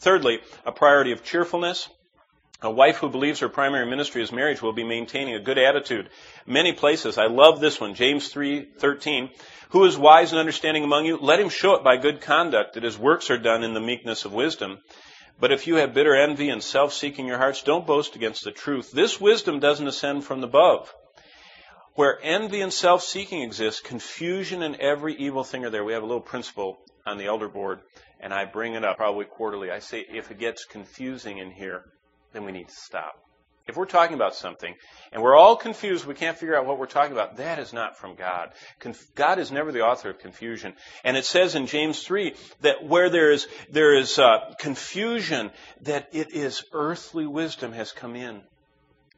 Thirdly, a priority of cheerfulness. A wife who believes her primary ministry is marriage will be maintaining a good attitude. Many places, I love this one, James 3:13, who is wise and understanding among you? Let him show it by good conduct, that his works are done in the meekness of wisdom. But if you have bitter envy and self-seeking in your hearts, don't boast against the truth. This wisdom doesn't ascend from above. Where envy and self-seeking exist, confusion and every evil thing are there. We have a little principle on the elder board, and I bring it up probably quarterly. I say, if it gets confusing in here, then we need to stop. If we're talking about something and we're all confused, we can't figure out what we're talking about, that is not from God. God is never the author of confusion. And it says in James 3 that where there is confusion, that it is earthly wisdom has come in.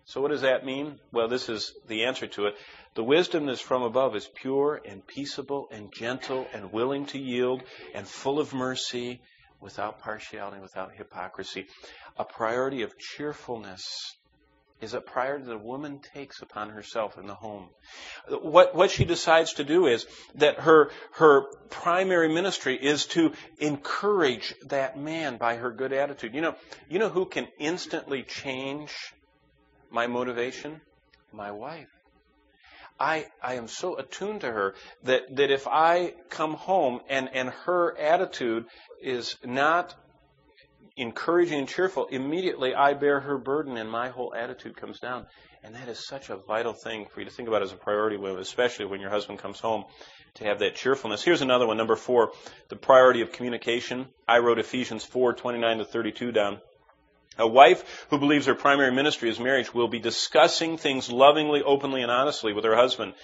So what does that mean? Well, this is the answer to it. The wisdom that's from above is pure and peaceable and gentle and willing to yield and full of mercy, without partiality, without hypocrisy. A priority of cheerfulness is a priority that a woman takes upon herself in the home. What she decides to do is that her primary ministry is to encourage that man by her good attitude. You know who can instantly change my motivation? My wife. I am so attuned to her that if I come home and her attitude is not encouraging and cheerful, immediately I bear her burden and my whole attitude comes down. And that is such a vital thing for you to think about as a priority, especially when your husband comes home, to have that cheerfulness. Here's another one, number 4, the priority of communication. I wrote Ephesians 4:29-32 down. A wife who believes her primary ministry is marriage will be discussing things lovingly, openly, and honestly with her husband.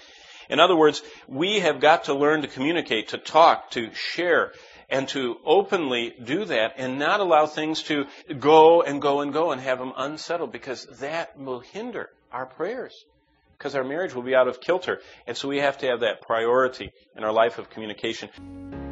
In other words, we have got to learn to communicate, to talk, to share, and to openly do that and not allow things to go and have them unsettled, because that will hinder our prayers, because our marriage will be out of kilter. And so we have to have that priority in our life of communication.